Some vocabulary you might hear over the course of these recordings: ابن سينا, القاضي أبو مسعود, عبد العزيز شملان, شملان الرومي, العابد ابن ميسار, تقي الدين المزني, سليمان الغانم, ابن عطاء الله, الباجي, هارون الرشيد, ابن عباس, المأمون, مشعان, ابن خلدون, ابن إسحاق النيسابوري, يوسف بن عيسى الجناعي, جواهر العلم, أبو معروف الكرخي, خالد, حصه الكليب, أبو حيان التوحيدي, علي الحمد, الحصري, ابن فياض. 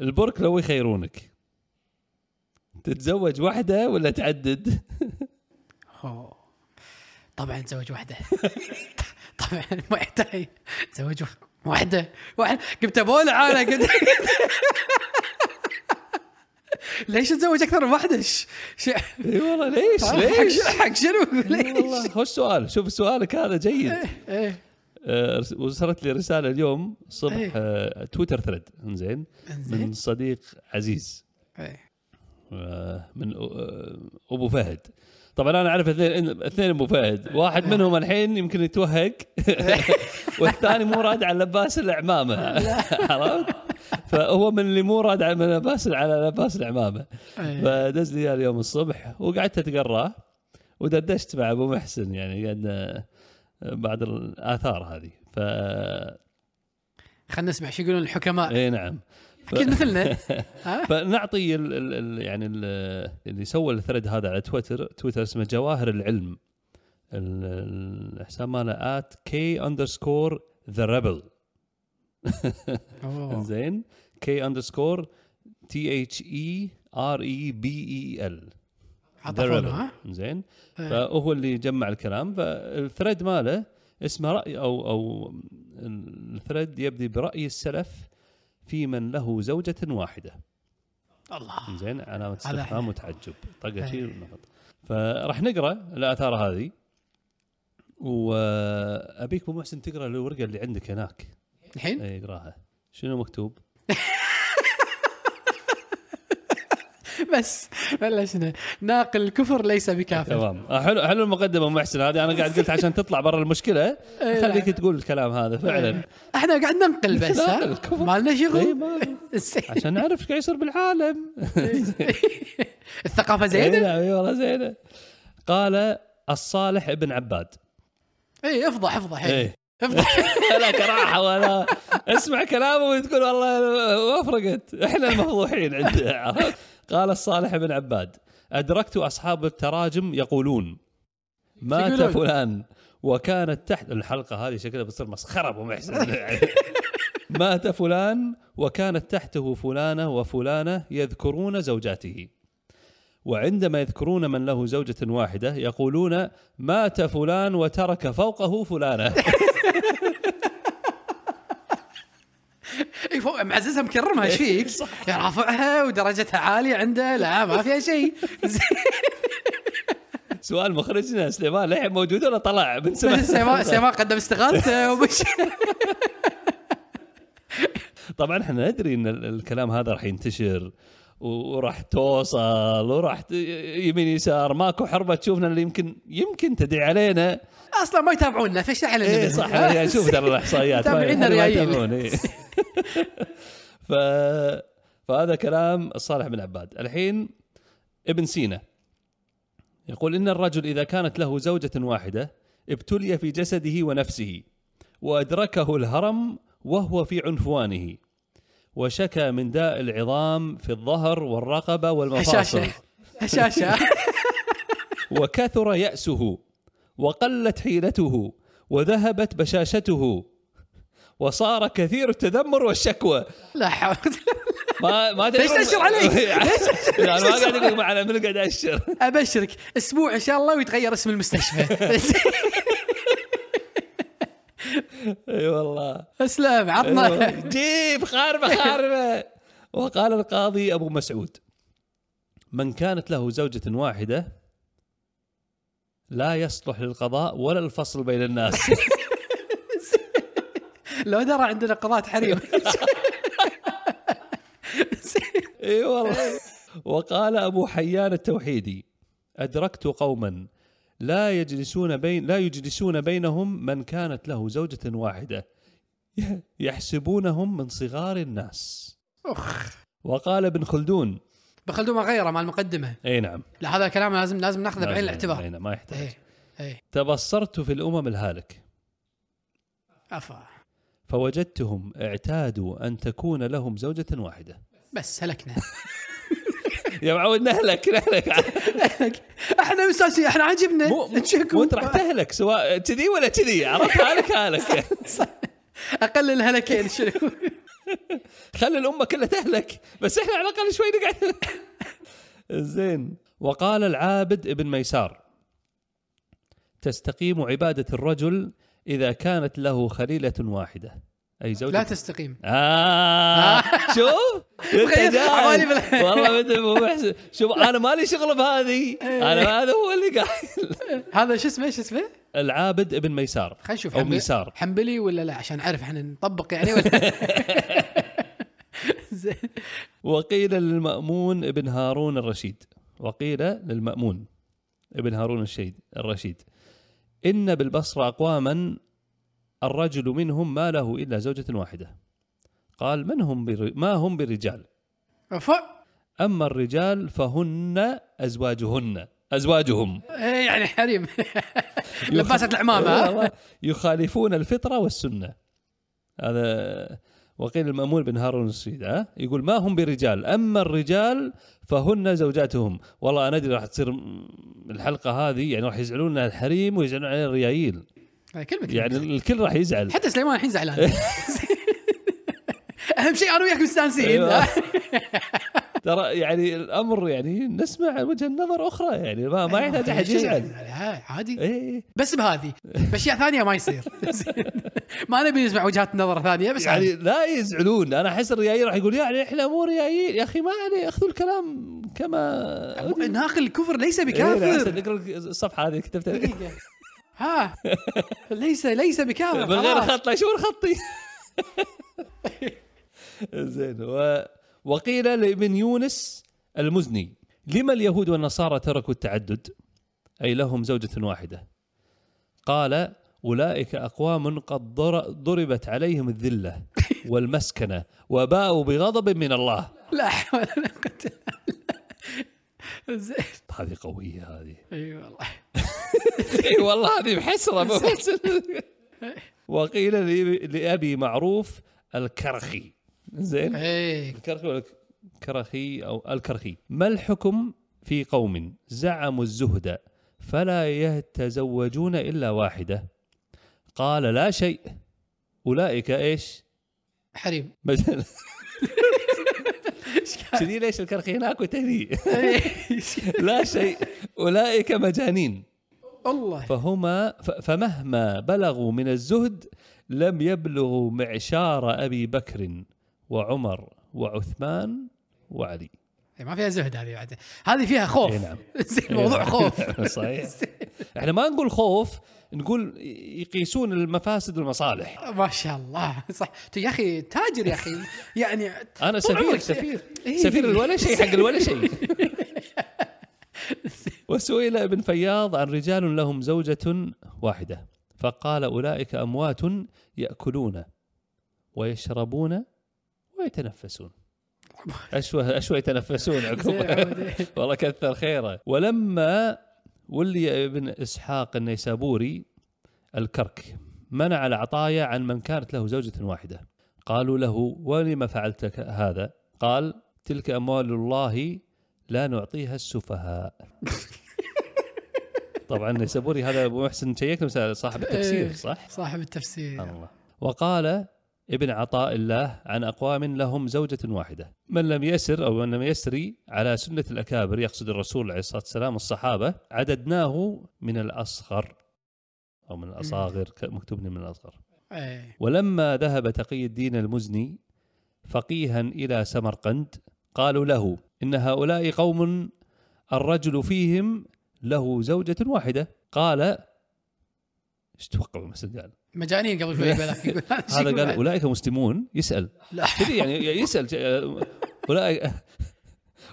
البرك لو يخيرونك تتزوج واحدة ولا تعدد؟ طبعا تزوج واحدة. طبعا ما يحتاج تزوج واحدة. قمت أبولع أنا كده. ليش تزوج أكثر من واحدة؟ إي والله ليش؟ حق شنو؟ ليش؟ خوش سؤال. شوف سؤالك هذا جيد. وصلت لي رسالة اليوم الصبح تويتر ثريد إنزين من صديق عزيز من أبو فهد. طبعا أنا أعرف اثنين أبو فهد، واحد منهم الحين يمكن يتوهق والثاني مو راد على لباس العمامة، عرفت؟ فهو من اللي مو راد على لباس العمامة. فدز لي اليوم الصبح وقعدت أتقرأه ودردشت مع أبو محسن، يعني قعدنا بعد الآثار هذه. خلنا نسمع شو يقولون الحكماء. إيه نعم أكيد مثلنا. فنعطي يعني اللي سوى الثريد هذا على تويتر اسمه جواهر العلم، الحساب ماله @k_the_rebel. زين k_THEREBEL. عطفونا زين. فهو اللي جمع الكلام. فالثريد ماله اسمه رأي أو الثريد يبدي برأي السلف في من له زوجة واحدة. الله زين، علامة استفهام وتعجب طقة شيء ونقط. فراح نقرأ الآثار هذه وأبيك أبو محسن تقرأ الورقة اللي عندك هناك الحين. اقراها شنو مكتوب. بس بلشنا. ناقل الكفر ليس بكافر. تمام، حلو المقدمه محسن هذه. انا قاعد قلت عشان تطلع برا المشكله خليك تقول الكلام هذا فعلا. احنا قاعد ننقل بس ما لنا شغل عشان نعرف ايش قاعد يصير بالعالم. الثقافه زينه. اي والله زينه. قال الصالح ابن عباد. اي افضح لا كراحه ولا اسمع كلامه وتقول والله وافرقت، احنا المفضوحين عندنا. قال الصالح بن عباد أدركت أصحاب التراجم يقولون مات فلان وكانت تحت. الحلقة هذه شكلها بتصير مسخرة أبو محسن. مات فلان وكانت تحته فلانة وفلانة يذكرون زوجاته، وعندما يذكرون من له زوجة واحدة يقولون مات فلان وترك فوقه فلانة. معززها مكرمها شيك، رافعها ودرجتها عالية عنده. لا ما فيها شيء. سؤال مخرجنا سليمان لحين موجود ولا طلع؟ سليمان قدم استقالته ومش. طبعا احنا ندري ان الكلام هذا راح ينتشر وراح توصل وراح يمين يسار، ماكو حربة تشوفنا اللي يمكن تدعي علينا. اصلا ما يتابعوننا فيش علينا. إيه صح. يعني شوف ترى الاحصائيات تابعينا الريايل. فهذا كلام الصالح بن عباد. الحين ابن سينا يقول إن الرجل إذا كانت له زوجة واحدة ابتلي في جسده ونفسه وأدركه الهرم وهو في عنفوانه، وشكى من داء العظام في الظهر والرقبة والمفاصل هشاشة. وكثر يأسه وقلت حيلته وذهبت بشاشته وصار كثير التذمر والشكوى. لا حول. ما ليش تأشر عليك؟ لا ما قاعد أقول معنا من قاعد أشر. أبشرك أسبوع إن شاء الله ويتغير اسم المستشفى. أي والله. أسلم عطنا. جيب خاربة. وقال القاضي أبو مسعود من كانت له زوجة واحدة لا يصلح للقضاء ولا الفصل بين الناس. لو درى عندنا قضاة حريم. اي والله. وقال أبو حيان التوحيدي أدركت قوما لا يجلسون بينهم من كانت له زوجة واحدة يحسبونهم من صغار الناس. وقال ابن خلدون. بخلدون ما غيره مع المقدمة. اي نعم. لا هذا الكلام لازم ناخذه بعين الاعتبار. اي ما يحتاج. تبصرت في الأمم الهالك فوجدتهم اعتادوا أن تكون لهم زوجة واحدة. بس هلكنا. يا معود نهلك. احنا مساسي احنا عجبنا. مو راح تهلك سواء كذي ولا كذي، عرفت؟ هلك. أقل الهلكين شنو. خلي الأمة كلها تهلك، بس إحنا على الأقل شوي نقعد. زين. وقال العابد ابن ميسار: تستقيم عبادة الرجل إذا كانت له خليلة واحدة، أي زوجة. لا تستقيم. شوف التجاهل. والله مثل أبو محسن. شوف أنا مالي شغل بهذه، أنا هذا هو اللي قايل. هذا شو اسمه؟ العابد ابن ميسار. خلينا نشوف. أو ميسار حنبلي ولا لا، عشان نعرف إحنا نطبق يعني ولا. وقيل للمأمون ابن هارون الرشيد، وقيل للمأمون ابن هارون الرشيد: إن بالبصرة أقواما الرجل منهم ما له إلا زوجة واحدة. قال: من هم ما هم بالرجال؟ أما الرجال فهن أزواجهن، أزواجهم يعني حريم. لباسة العمامة. يخالفون الفطرة والسنة. هذا وقيل المأمون بن هارون الرشيد، يقول: ما هم برجال، أما الرجال فهن زوجاتهم. والله أنا أدري راح تصير الحلقة هذه يعني راح يزعلون على الحريم ويزعلون على الريايل، يعني الكل راح يزعل، حتى سليمان الحين زعلان. أهم شيء أنا وياك مستانسين. ترى يعني الأمر يعني نسمع وجه النظر أخرى، يعني ما يحتاج أحد يزعل، عادي. بس بهذه بأشياء ثانية ما يصير. ما نبي نسمع وجهات نظر ثانية، بس يعني لا يزعلون. أنا أحس الريايل راح يقول يعني إحنا مو ريايل يا أخي، ما عليه، أخذوا الكلام كما ناقل الكفر ليس بكافر. نقرأ الصفحة هذه كتبتها دقيقة. ها ليس بكافر من غير خط، لا يشور خطي. زين. وقيل لابن يونس المزني: لما اليهود والنصارى تركوا التعدد، أي لهم زوجة واحدة؟ قال: أولئك أقوام قد ضربت عليهم الذلة والمسكنة وباءوا بغضب من الله. لا حول ولا قوة. هذه قوية هذه. أي والله. أي والله هذه بحسرة. وقيل لأبي معروف الكرخي. زين. الكرخي ولا كرخي أو الكرخي: ما الحكم في قوم زعموا الزهد فلا يتزوجون إلا واحدة؟ قال: لا شيء، أولئك إيش؟ حريم. شدي ليش الكرخي هناك وتهني؟ لا شيء، أولئك مجانين. الله. فهما فمهما بلغوا من الزهد لم يبلغوا معشار أبي بكر وعمر وعثمان وعلي. ما فيها زهد هذه بعد، هذه فيها خوف. نعم. الموضوع خوف. صحيح. احنا ما نقول خوف، نقول يقيسون المفاسد والمصالح. ما شاء الله. صح يا اخي، تاجر يا اخي، يعني انا سفير الولا شيء حق الولا شيء. وسئل ابن فياض عن رجال لهم زوجة واحدة فقال: أولئك أموات يأكلون ويشربون ويتنفسون. أشوى يتنفسون عقب. والله كثر خيره. ولما ولي ابن إسحاق النيسابوري الكرك منع العطايا عن من كانت له زوجة واحدة. قالوا له: ولما فعلت هذا؟ قال: تلك أموال الله لا نعطيها السفهاء. طبعا النيسابوري هذا أبو محسن شيكنا صاحب التفسير، صح؟ صاحب التفسير. الله. وقال ابن عطاء الله عن أقوام لهم زوجة واحدة: من لم يسر أو من لم يسري على سنة الأكابر، يقصد الرسول عليه الصلاة والسلام والصحابة، عددناه من الأصغر أو من الأصاغر، مكتوبني من الأصغر. ولما ذهب تقي الدين المزني فقيها إلى سمرقند قالوا له: إن هؤلاء قوم الرجل فيهم له زوجة واحدة. قال: ايش توقعوا مثل قال؟ مجانين قبل شوي. بالك يقول هذا، قال: أولئك مسلمون. يسأل كذي يعني يسأل.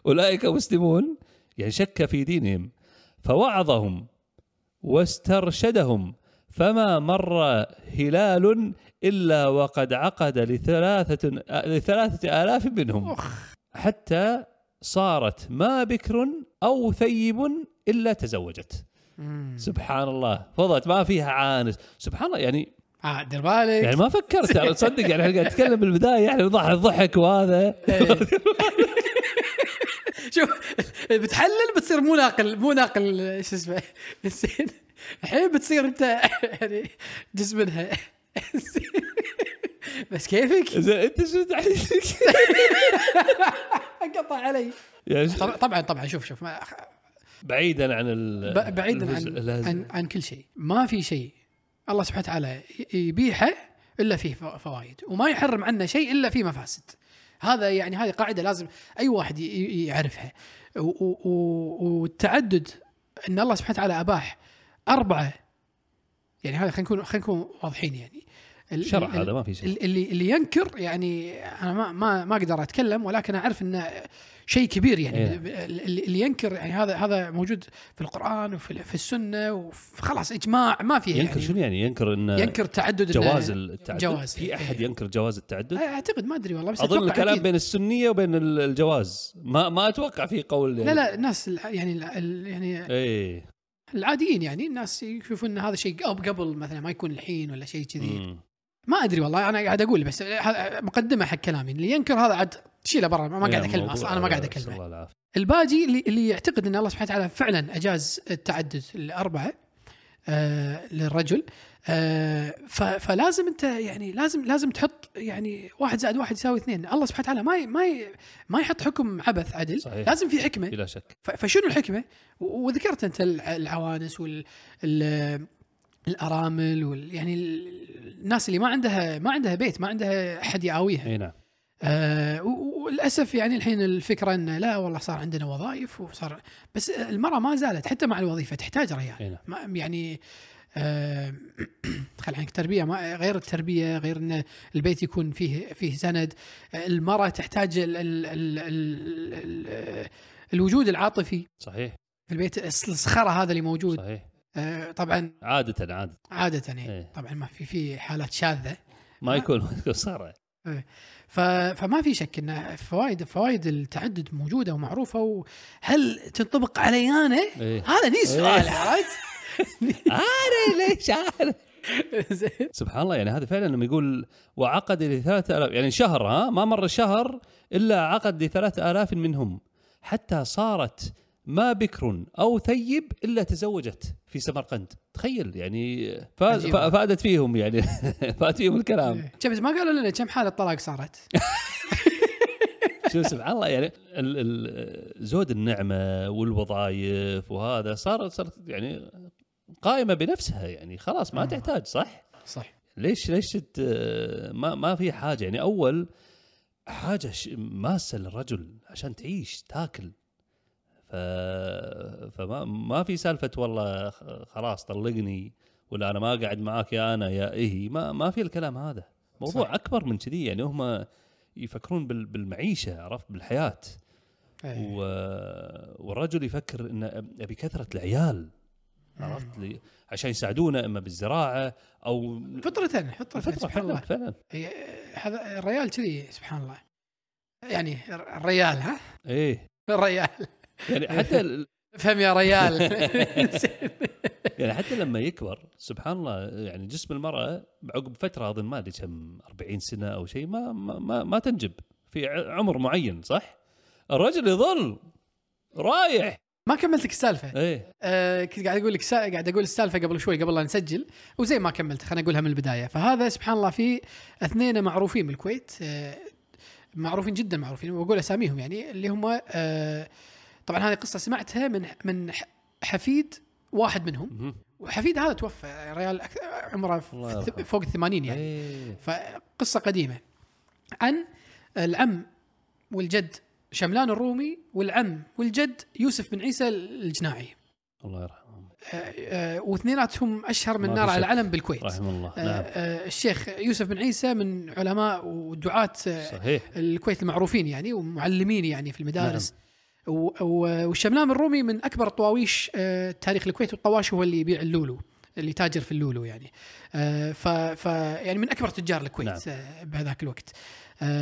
أولئك مسلمون، يعني شك في دينهم. فوعظهم واسترشدهم، فما مر هلال إلا وقد عقد لثلاثة آلاف منهم، حتى صارت ما بكر أو ثيب إلا تزوجت. سبحان الله، فضت ما فيها عانس. سبحان الله، يعني دير بالك، يعني ما فكرت تصدق. يعني احنا قاعد نتكلم بالبدايه يعني الضحك وهذا. شوف بتحلل بتصير مو ناقل ايش اسمه زين، الحين بتصير انت يعني جزء منها. بس كيفك؟ إذا أنت شو تحديثك؟ قطع علي. طبعا شوف ما بعيدا عن بعيدا عن كل شيء. ما في شيء الله سبحانه وتعالى يبيحه إلا فيه فوائد، وما يحرم عنه شيء إلا فيه مفاسد. هذا يعني هذه قاعدة لازم أي واحد يعرفها. والتعدد أن الله سبحانه وتعالى أباح 4 يعني هذا خلينا نكون واضحين يعني. شرع هذا ما في شيء. اللي ينكر يعني أنا ما أقدر أتكلم، ولكن أعرف إنه شيء كبير يعني. اللي ينكر يعني هذا موجود في القرآن وفي السنة وخلاص إجماع ما فيه. ينكر يعني شنو يعني؟ ينكر إن ينكر تعدد جواز التعدد. جواز في أحد ينكر جواز التعدد؟ أعتقد ما أدري والله، بس أظن الكلام أكيد بين السنية وبين الجواز. ما أتوقع فيه قول يعني. لا الناس يعني إيه العاديين يعني الناس يشوفون إن هذا شيء قبل مثلا ما يكون الحين ولا شيء كذي. ما أدري والله، أنا قاعد أقول بس مقدمة حق كلامي. اللي ينكر هذا عاد شيله برا، ما قاعد أكلمه أصلا، أنا ما قاعد أكلمه. الباجي اللي يعتقد أن الله سبحانه وتعالى فعلا أجاز التعدد 4 للرجل، فلازم أنت يعني لازم تحط يعني 1+1=2. الله سبحانه وتعالى ما يحط حكم عبث عدل. صحيح. لازم في حكمة بلا شك. فشنو الحكمة؟ وذكرت أنت العوانس الأرامل يعني الناس اللي ما عندها بيت، ما عندها أحد يقاويها. اي نعم. وللأسف يعني الحين الفكرة إن لا والله صار عندنا وظائف وصار، بس المرأة ما زالت حتى مع الوظيفة تحتاج رجال. يعني خلينا التربية غير التربية، غير إن البيت يكون فيه سند. المرأة تحتاج الوجود العاطفي. صحيح. في البيت الصخرة هذا اللي موجود. صحيح. طبعا عادة إيه. طبعا ما في حالات شاذة ما يكون صار. فما في شك ان فوائد التعدد موجودة ومعروفة. وهل تنطبق علينا؟ إيه. هذا لي سؤال. انا ليش عارف. سبحان الله يعني هذا فعلا لما يقول وعقد ل3000 يعني شهر، ما مر شهر الا عقد ل3000 منهم حتى صارت ما بكر أو ثيب إلا تزوجت في سمرقند. تخيل يعني فأدت فيهم يعني فأدت فيهم الكلام. بس ما قالوا لنا كم حالة طلاق صارت. شو سبحان الله يعني زود النعمة والوظائف وهذا صارت يعني قائمة بنفسها يعني خلاص ما تحتاج. صح. ليش ما في حاجة يعني أول حاجة ماسة للرجل عشان تعيش تاكل. فما في سالفة والله خلاص طلقني ولا أنا ما قاعد معاك يا أنا يا إيه. ما في الكلام هذا. موضوع صحيح. أكبر من كذي يعني هم يفكرون بالمعيشة، عرفت، بالحياة. والرجل يفكر إنه أبي كثرة العيال، عرفت لي، عشان يساعدونه إما بالزراعة أو فطرة فعلا. هذا الريال كذي سبحان الله يعني الريال إيه الريال يعني حتى افهم يا ريال يعني حتى لما يكبر سبحان الله يعني جسم المرأة عقب فترة أظن ما أدري كم 40 سنة أو شيء ما تنجب في عمر معين. صح. الرجل يظل رايح. ما كملت لك السالفة. إيه؟ كنت قاعد أقول السالفة قبل شوي قبل لا نسجل وزي ما كملت خلنا أقولها من البداية. فهذا سبحان الله في 2 معروفين من الكويت، معروفين جدا، معروفين وأقول أساميهم يعني اللي هم طبعا هذه قصة سمعتها من حفيد واحد منهم. وحفيد هذا توفى ريال عمره فوق 80 يعني. ايه. فقصة قديمة عن العم والجد شملان الرومي والعم والجد يوسف بن عيسى الجناعي الله يرحمه. واثنيناتهم أشهر من نار على العلم بالكويت رحمه الله. نعم. الشيخ يوسف بن عيسى من علماء ودعاة الكويت المعروفين يعني ومعلمين يعني في المدارس. نعم. والشملان الرومي من أكبر الطواويش تاريخ الكويت، والطواش هو اللي يبيع اللولو، اللي تاجر في اللولو يعني. يعني من أكبر تجار الكويت. نعم. بهذاك الوقت.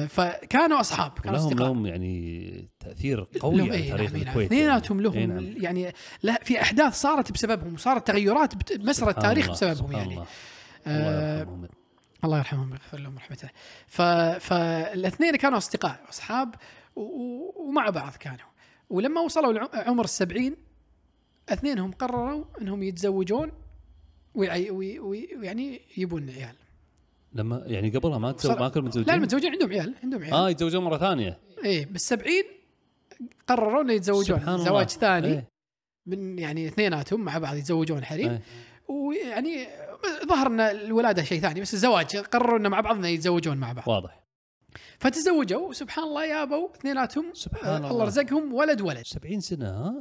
فكانوا أصحاب، كانوا أصدقاء لهم يعني تأثير قوي على تاريخ الكويت. اثنيناتهم لهم يعني في أحداث صارت بسببهم، وصارت تغيرات بمسرى التاريخ بسببهم يعني. الله يرحمهم ويغفر لهم رحمته. فالاثنين كانوا أصدقاء أصحاب ومع بعض كانوا. ولما وصلوا لعمر 70 اثنينهم قرروا انهم يتزوجون ويعني يبون عيال. لما يعني قبلها ما كانوا متزوجين؟ لا المتزوجين عندهم عيال يتزوجون مرة ثانية. إيه بال70 قرروا إنه يتزوجون زواج ثاني من يعني اثنيناتهم مع بعض يتزوجون حاليا. ويعني ظهرنا الولادة شيء ثاني بس الزواج قرروا إنه مع بعضنا يتزوجون مع بعض. واضح. فتزوجوا سبحان الله يا أبو اثنيناتهم الله رزقهم ولد 70 سنة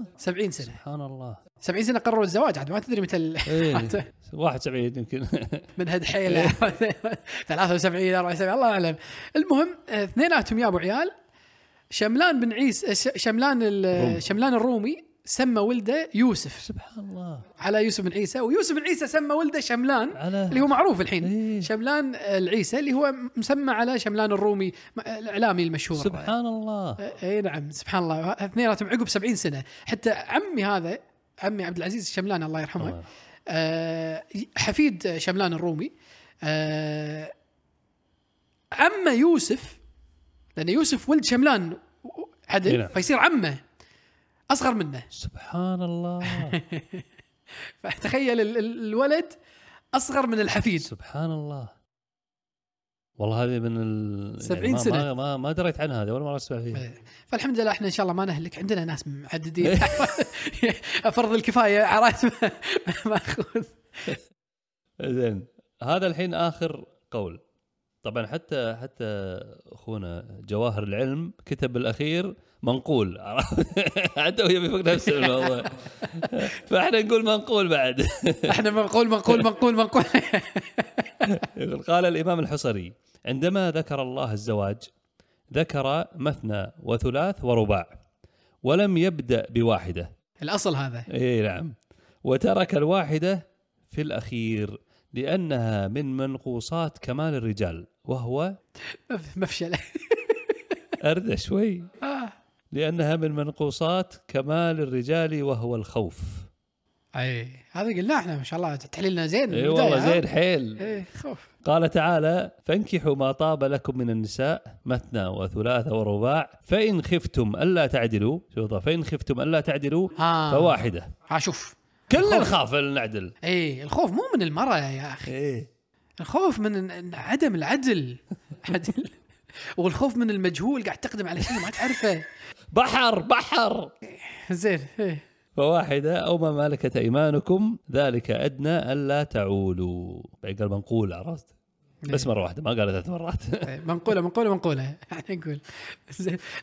سبحان الله 70 سنة قرروا الزواج. عاد ما تدري مثل 71 يمكن من هد حيلة 73 74 الله أعلم. المهم اثنيناتهم يا أبو عيال. شملان بن عيسى شملان الرومي سمى ولده يوسف سبحان الله على يوسف بن عيسى، ويوسف بن عيسى سمى ولده شملان اللي هو معروف الحين شملان العيسى اللي هو مسمى على شملان الرومي الإعلامي المشهور سبحان الله. اي نعم سبحان الله. اثنيناتهم عقب 70 سنة. حتى عمي هذا عمي عبد العزيز شملان الله يرحمه حفيد شملان الرومي عم يوسف، لأن يوسف ولد شملان عدل فيصير عمه أصغر منه سبحان الله. فتخيل الولد أصغر من الحفيد سبحان الله. والله هذه من 70 يعني سنة ما دريت عنها هذه ولا مرة أسمع فيها. فالحمد لله احنا إن شاء الله ما نهلك، عندنا ناس معددين أفرض الكفاية عرفت ما أخذ. إذن هذا الحين آخر قول. طبعا حتى أخونا جواهر العلم كتب بالأخير منقول حتى هو يفكر نفس الموضوع فاحنا نقول منقول بعد احنا منقول قال الإمام الحصري عندما ذكر الله الزواج ذكر مثنى وثلاث ورباع ولم يبدأ بواحدة. الأصل هذا اي نعم. وترك الواحدة في الأخير لأنها من منقوصات كمال الرجال وهو مفشل أرد شوي لأنها من منقوصات كمال الرجال وهو الخوف. أي هذا قلنا إحنا ما شاء الله تحليلنا زين. أي والله زين حيل. أي خوف. قال تعالى فانكحوا ما طاب لكم من النساء مثنى وثلاثة ورباع فإن خفتم ألا تعدلوا فواحدة. شوف كل نخاف نعدل. أي الخوف مو من المرأة يا أخي. أي الخوف من عدم العدل والخوف من المجهول قاعد تقدم على شيء ما تعرفه بحر زين. فواحدة أو ما ملكت أيمانكم ذلك أدنى ألا تعولوا. قال منقول عرفت بس مرة واحدة ما قال ثلاث مرات منقولة يعني نقول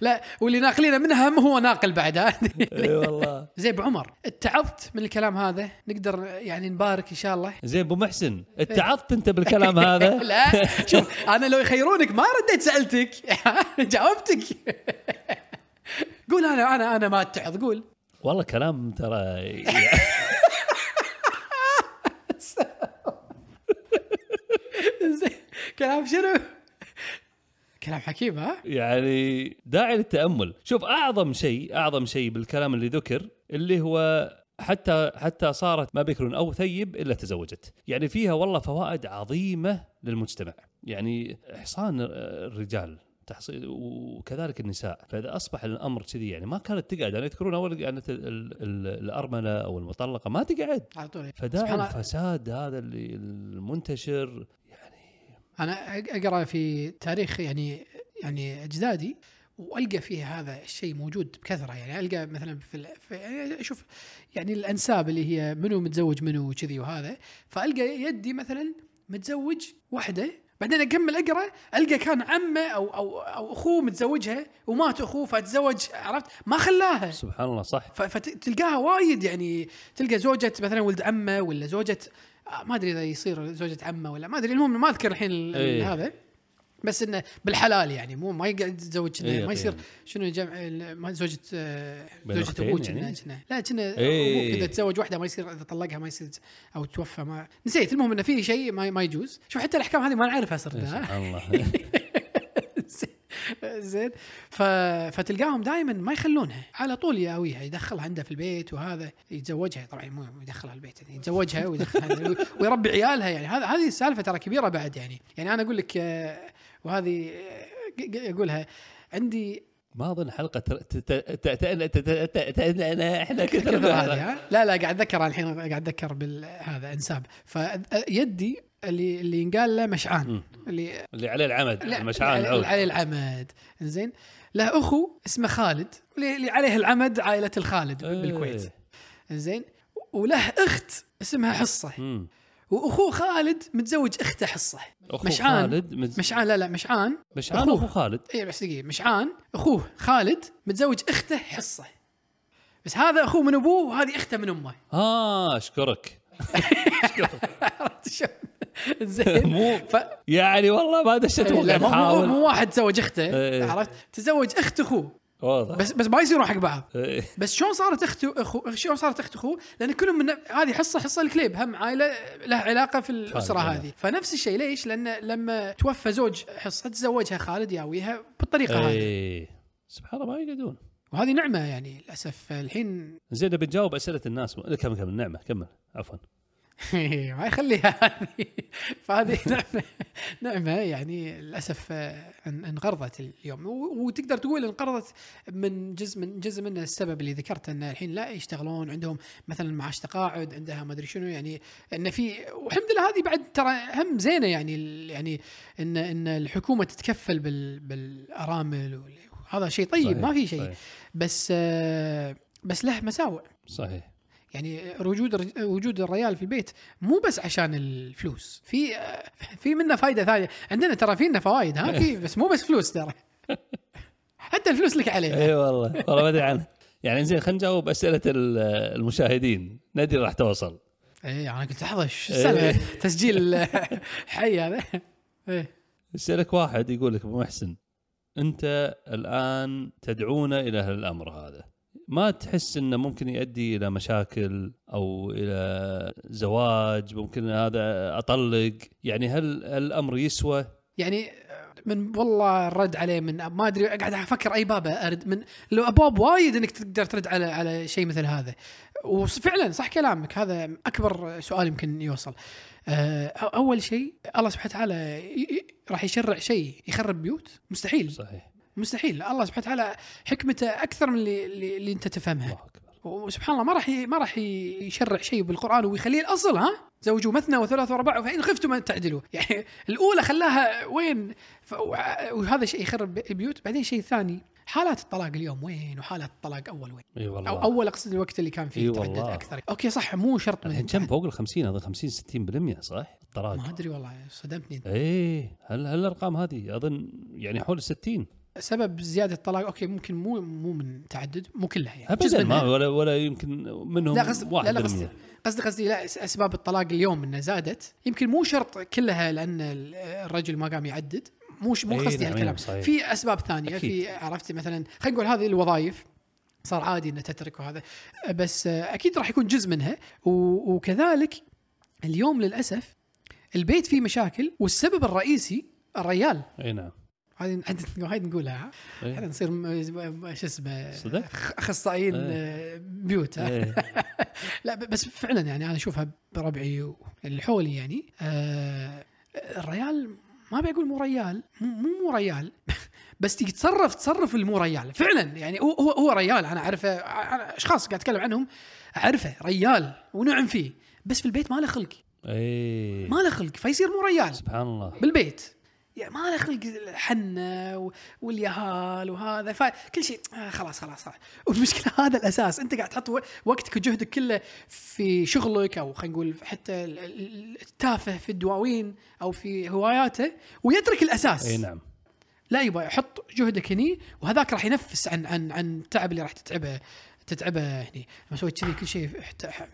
لا واللي ناقلينه منها هو ناقل بعدها اي والله. زين بعمر اتعظت من الكلام هذا نقدر يعني نبارك ان شاء الله. زين ابو محسن اتعظت انت بالكلام هذا لا شوف انا لو يخيرونك ما رديت سألتك جاوبتك قول انا ما اتعظ قول والله كلام ترى كلام شنو؟ كلام حكيم ها؟ يعني داعي للتأمل. شوف أعظم شيء بالكلام اللي ذكر اللي هو حتى صارت ما بكر أو ثيب إلا تزوجت. يعني فيها والله فوائد عظيمة للمجتمع. يعني إحصان الرجال تحصيل وكذلك النساء. فإذا أصبح الأمر كذي يعني ما كانت تقعد. يعني يذكرون أول كانت الأرملة أو المطلقة ما تقعد. فداعي الفساد هذا اللي المنتشر. أنا أقرأ في تاريخ يعني أجدادي وألقى فيه هذا الشيء موجود بكثرة. يعني ألقى مثلا في أشوف يعني الأنساب اللي هي منو متزوج منو كذي وهذا. فألقى يدي مثلا متزوج واحدة بعدين أكمل أقرأ ألقى كان عمه أو أخوه متزوجها ومات أخوه فتزوج عرفت ما خلاها سبحان الله صح. فتلقاها وايد يعني تلقى زوجة مثلا ولد عمه ولا زوجة ما أدري إذا يصير زوجة عمه ولا ما أدري. المهم ما أذكر الحين هذا بس إنه بالحلال يعني مو ما يقعد يتزوج ما يصير شنو ما زوجة أبوك يعني. لا كنا أبوك إذا تزوج واحدة ما يصير إذا طلقها ما يصير أو توفى ما نسيت. المهم إنه في شيء ما يجوز. شوف حتى الأحكام هذه ما نعرفها صرنا الله زين. فتلقاهم دائما ما يخلونها على طول ياويها يدخلها عنده في البيت وهذا يتزوجها طبعا مو يدخلها البيت يعني يتزوجها ويدخلها ويربي عيالها. يعني هذه السالفه ترى كبيره بعد يعني انا اقول لك وهذه اقولها عندي ما اظن حلقه احنا كثر لا قاعد اتذكر الحين قاعد اتذكر بالهذا انساب. فيدي اللي ينقال له مشعان اللي عليه العمد مشعان اللي عليه العمد. زين له اخو اسمه خالد اللي عليه العمد عائله الخالد بالكويت. زين وله اخت اسمها حصه واخو خالد متزوج اخته حصه. مشعان لا مشعان اخو خالد اي بس دقيقه مشعان اخوه خالد متزوج اخته حصه بس هذا اخوه من ابوه وهذه اخته من امه. اشكرك شكرا. زين مو يعني والله ما دشت وقع محاول مو واحد تزوج اخته عرفت تزوج اخت اخوه واضح بس ما يصيرون حق بعض. بس شلون صارت اخته اخو شلون صارت اخت اخوه لان كلهم من هذه حصه الكليب هم عائله لها علاقه في الاسره هذه. فنفس الشيء ليش لان لما توفى زوج حصه تزوجها خالد ياويها بالطريقه هذه. سبحان الله ما يقدرون وهذه نعمه يعني للاسف. الحين زين بتجاوب اسئله الناس كمل نعمه كمل عفوا ما يخليها هذه. فهذه نعمة يعني للأسف انقرضت اليوم وتقدر تقول انقرضت من جزء من السبب اللي ذكرت أن الحين لا يشتغلون عندهم مثلا معاش تقاعد عندها ما أدري شنو يعني أن في والحمد لله هذه بعد ترى هم زينة يعني إن الحكومة تتكفل بالأرامل وهذا شيء طيب ما في شيء بس له مساوئ صحيح. يعني وجود الريال في البيت مو بس عشان الفلوس في منه فائدة ثانية عندنا ترى فينا فوائد ها في بس مو بس فلوس ترى حتى الفلوس لك عليها. اي والله ما ادري عنه يعني. زين خلينا نجاوب أسئلة المشاهدين نادر راح توصل. اي انا قلت لحظة شو السالفة تسجيل حي هذا. يسألك واحد يقول لك ابو محسن انت الآن تدعونا الى هالأمر هذا ما تحس انه ممكن يؤدي الى مشاكل او الى زواج ممكن هذا اطلق يعني هل الامر يسوى يعني من والله الرد عليه من ما ادري اقعد افكر اي باب ارد من لو ابواب وايد انك تقدر ترد على شيء مثل هذا. وفعلا صح كلامك هذا اكبر سؤال يمكن يوصل. اول شيء الله سبحانه وتعالى راح يشرع شيء يخرب بيوت مستحيل صحيح مستحيل. الله سبحانه وتعالى حكمته أكثر من اللي أنت تفهمها وسبحان الله ما راح يشرع شيء بالقرآن ويخليه الأصل ها زوجوا مثنى وثلاث ورباع فإن خفتم أن تعدلوا يعني الأولى خلاها وين وهذا شيء يخرب البيوت. بعدين شيء ثاني حالات الطلاق اليوم وين وحالات الطلاق أول وين أول أقصد الوقت اللي كان فيه تعدد أكثر. أوكي صح مو شرط الحين كم فوق الخمسين هذا 50-60% صح الطلاق ما أدري والله صدمتني. إيه هل الأرقام هذه أظن يعني حول 60 سبب زيادة الطلاق. أوكي ممكن مو من تعدد مو كلها يعني أبداً ما ولا يمكن منهم واحد بالمئة. قصدي لا أسباب الطلاق اليوم إنها زادت يمكن مو شرط كلها لأن الرجل ما قام يعدد مو قصدي هالكلام في أسباب ثانية أكيد. في عرفتي مثلاً خلينا نقول هذه الوظائف صار عادي إن تترك وهذا بس أكيد راح يكون جزء منها وكذلك اليوم للأسف البيت فيه مشاكل والسبب الرئيسي الريال. أي نعم هاي نقولها احنا نصير شو اسمه اخصائيين بيوت لا بس فعلا يعني انا اشوفها بربعي اللي حولي يعني الريال ما بيقول مو ريال مو ريال بس تيجي تصرف المو ريال فعلا يعني هو ريال انا اعرفه اشخاص قاعد اتكلم عنهم اعرفه ريال ونعم فيه بس في البيت ما له خلق ما له خلق فيصير مو ريال سبحان الله بالبيت يعني ما له خلق الحنة واليهال وهذا فكل شيء خلاص والمشكلة هذا الأساس أنت قاعد تحط وقتك وجهدك كله في شغلك أو خلينا نقول حتى التافه في الدواوين أو في هواياته ويترك الأساس. أي نعم لا يبقى حط جهدك هني وهذاك راح ينفس عن التعب اللي راح تتعبه هني ما سويت كذي كل شيء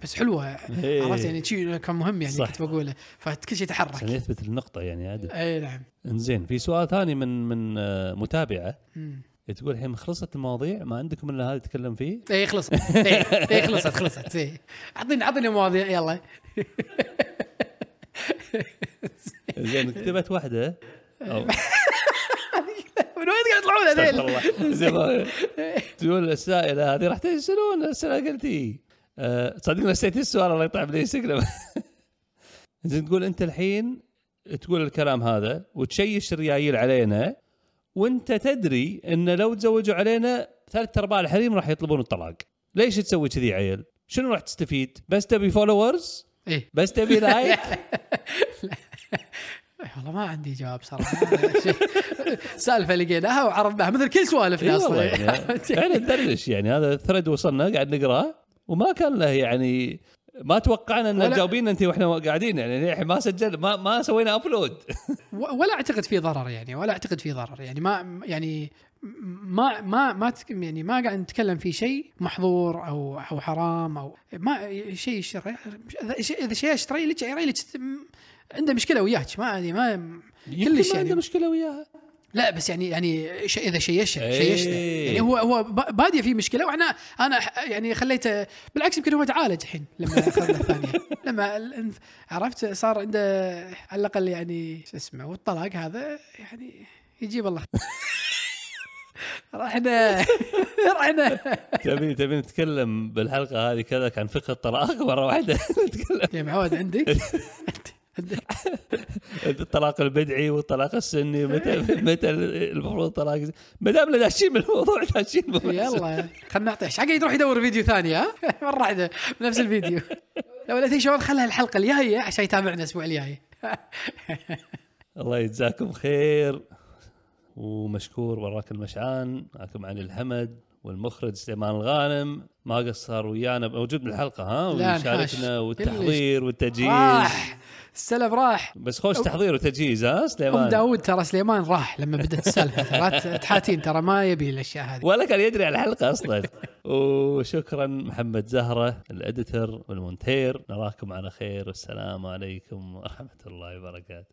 بس حلوه عرفت يعني شيء كان مهم يعني كنت بقوله فكل شيء تحرك عشان يثبت النقطه يعني عادل. اي نعم انزين في سؤال ثاني من متابعه تقول الحين خلصت المواضيع ما عندكم الا هذا تتكلم فيه. اي خلصت اي خلصت اعطيني مواضيع يلا زين كتبت واحده من وين يطلعون هذول؟ زين تقول السائلة هذه راح تسألون السؤال قلتي صدقني نسيت السؤال الله يطعم لي سكرة. زين تقول أنت الحين تقول الكلام هذا وتشيش الريايل علينا وأنت تدري إن لو تزوجوا علينا 3/4 الحريم راح يطلبون الطلاق ليش تسوي كذي عيل؟ شنو راح تستفيد؟ بس تبي فولورز؟ بس تبي لايك؟ والله ما عندي جواب صراحه. سالفه لقيناها وعرفناها مثل كل سوالفنا اصلا. يعني ندردش يعني هذا الثريد وصلنا قاعد نقراه وما كان له يعني ما توقعنا ان تجاوبين انت واحنا قاعدين يعني ما سجل ما سوينا ابلود. ولا اعتقد في ضرر يعني ما قاعد نتكلم في شيء محظور او حرام او ما شيء شرعي. اذا شيء شرعي عنده مشكله وياك ما كلش يعني عنده مشكله وياها. لا بس يعني اذا شيشنا يعني هو باديه في مشكله وانا يعني خليته بالعكس يمكن هو تعالج الحين لما اخذنا الثانيه لما عرفت صار عنده على الاقل يعني شو اسمه. والطلاق هذا يعني يجيب الله. رحنا تبي نتكلم بالحلقه هذه كذا عن فقه الطلاق مره واحده نتكلم يا معود. عندك الطلاق البدعي والطلاق السني متى المفروض الطلاق ما دام داشين من الموضوع يلا خلنا نعطيه ايش حقه يروح يدور فيديو ثاني ها مره واحده بنفس الفيديو. لو لا شباب خلها الحلقه الجايه عشان يتابعنا الاسبوع الجاي. الله يجزاكم خير ومشكور وراك المشعان. معكم علي الحمد والمخرج سليمان الغانم ما قصر ويانا موجود بالحلقه ها وشاركنا والتحضير والتجهيز. السلام راح بس خوش تحضير وتجهيز ها سليمان. داود ترى سليمان راح لما بدت السالفه. تحاتين ترى ما يبي الاشياء هذه ولا كان يدري على الحلقه اصلا. وشكرا محمد زهره الاديتر والمونتير. نراكم على خير والسلام عليكم ورحمه الله وبركاته.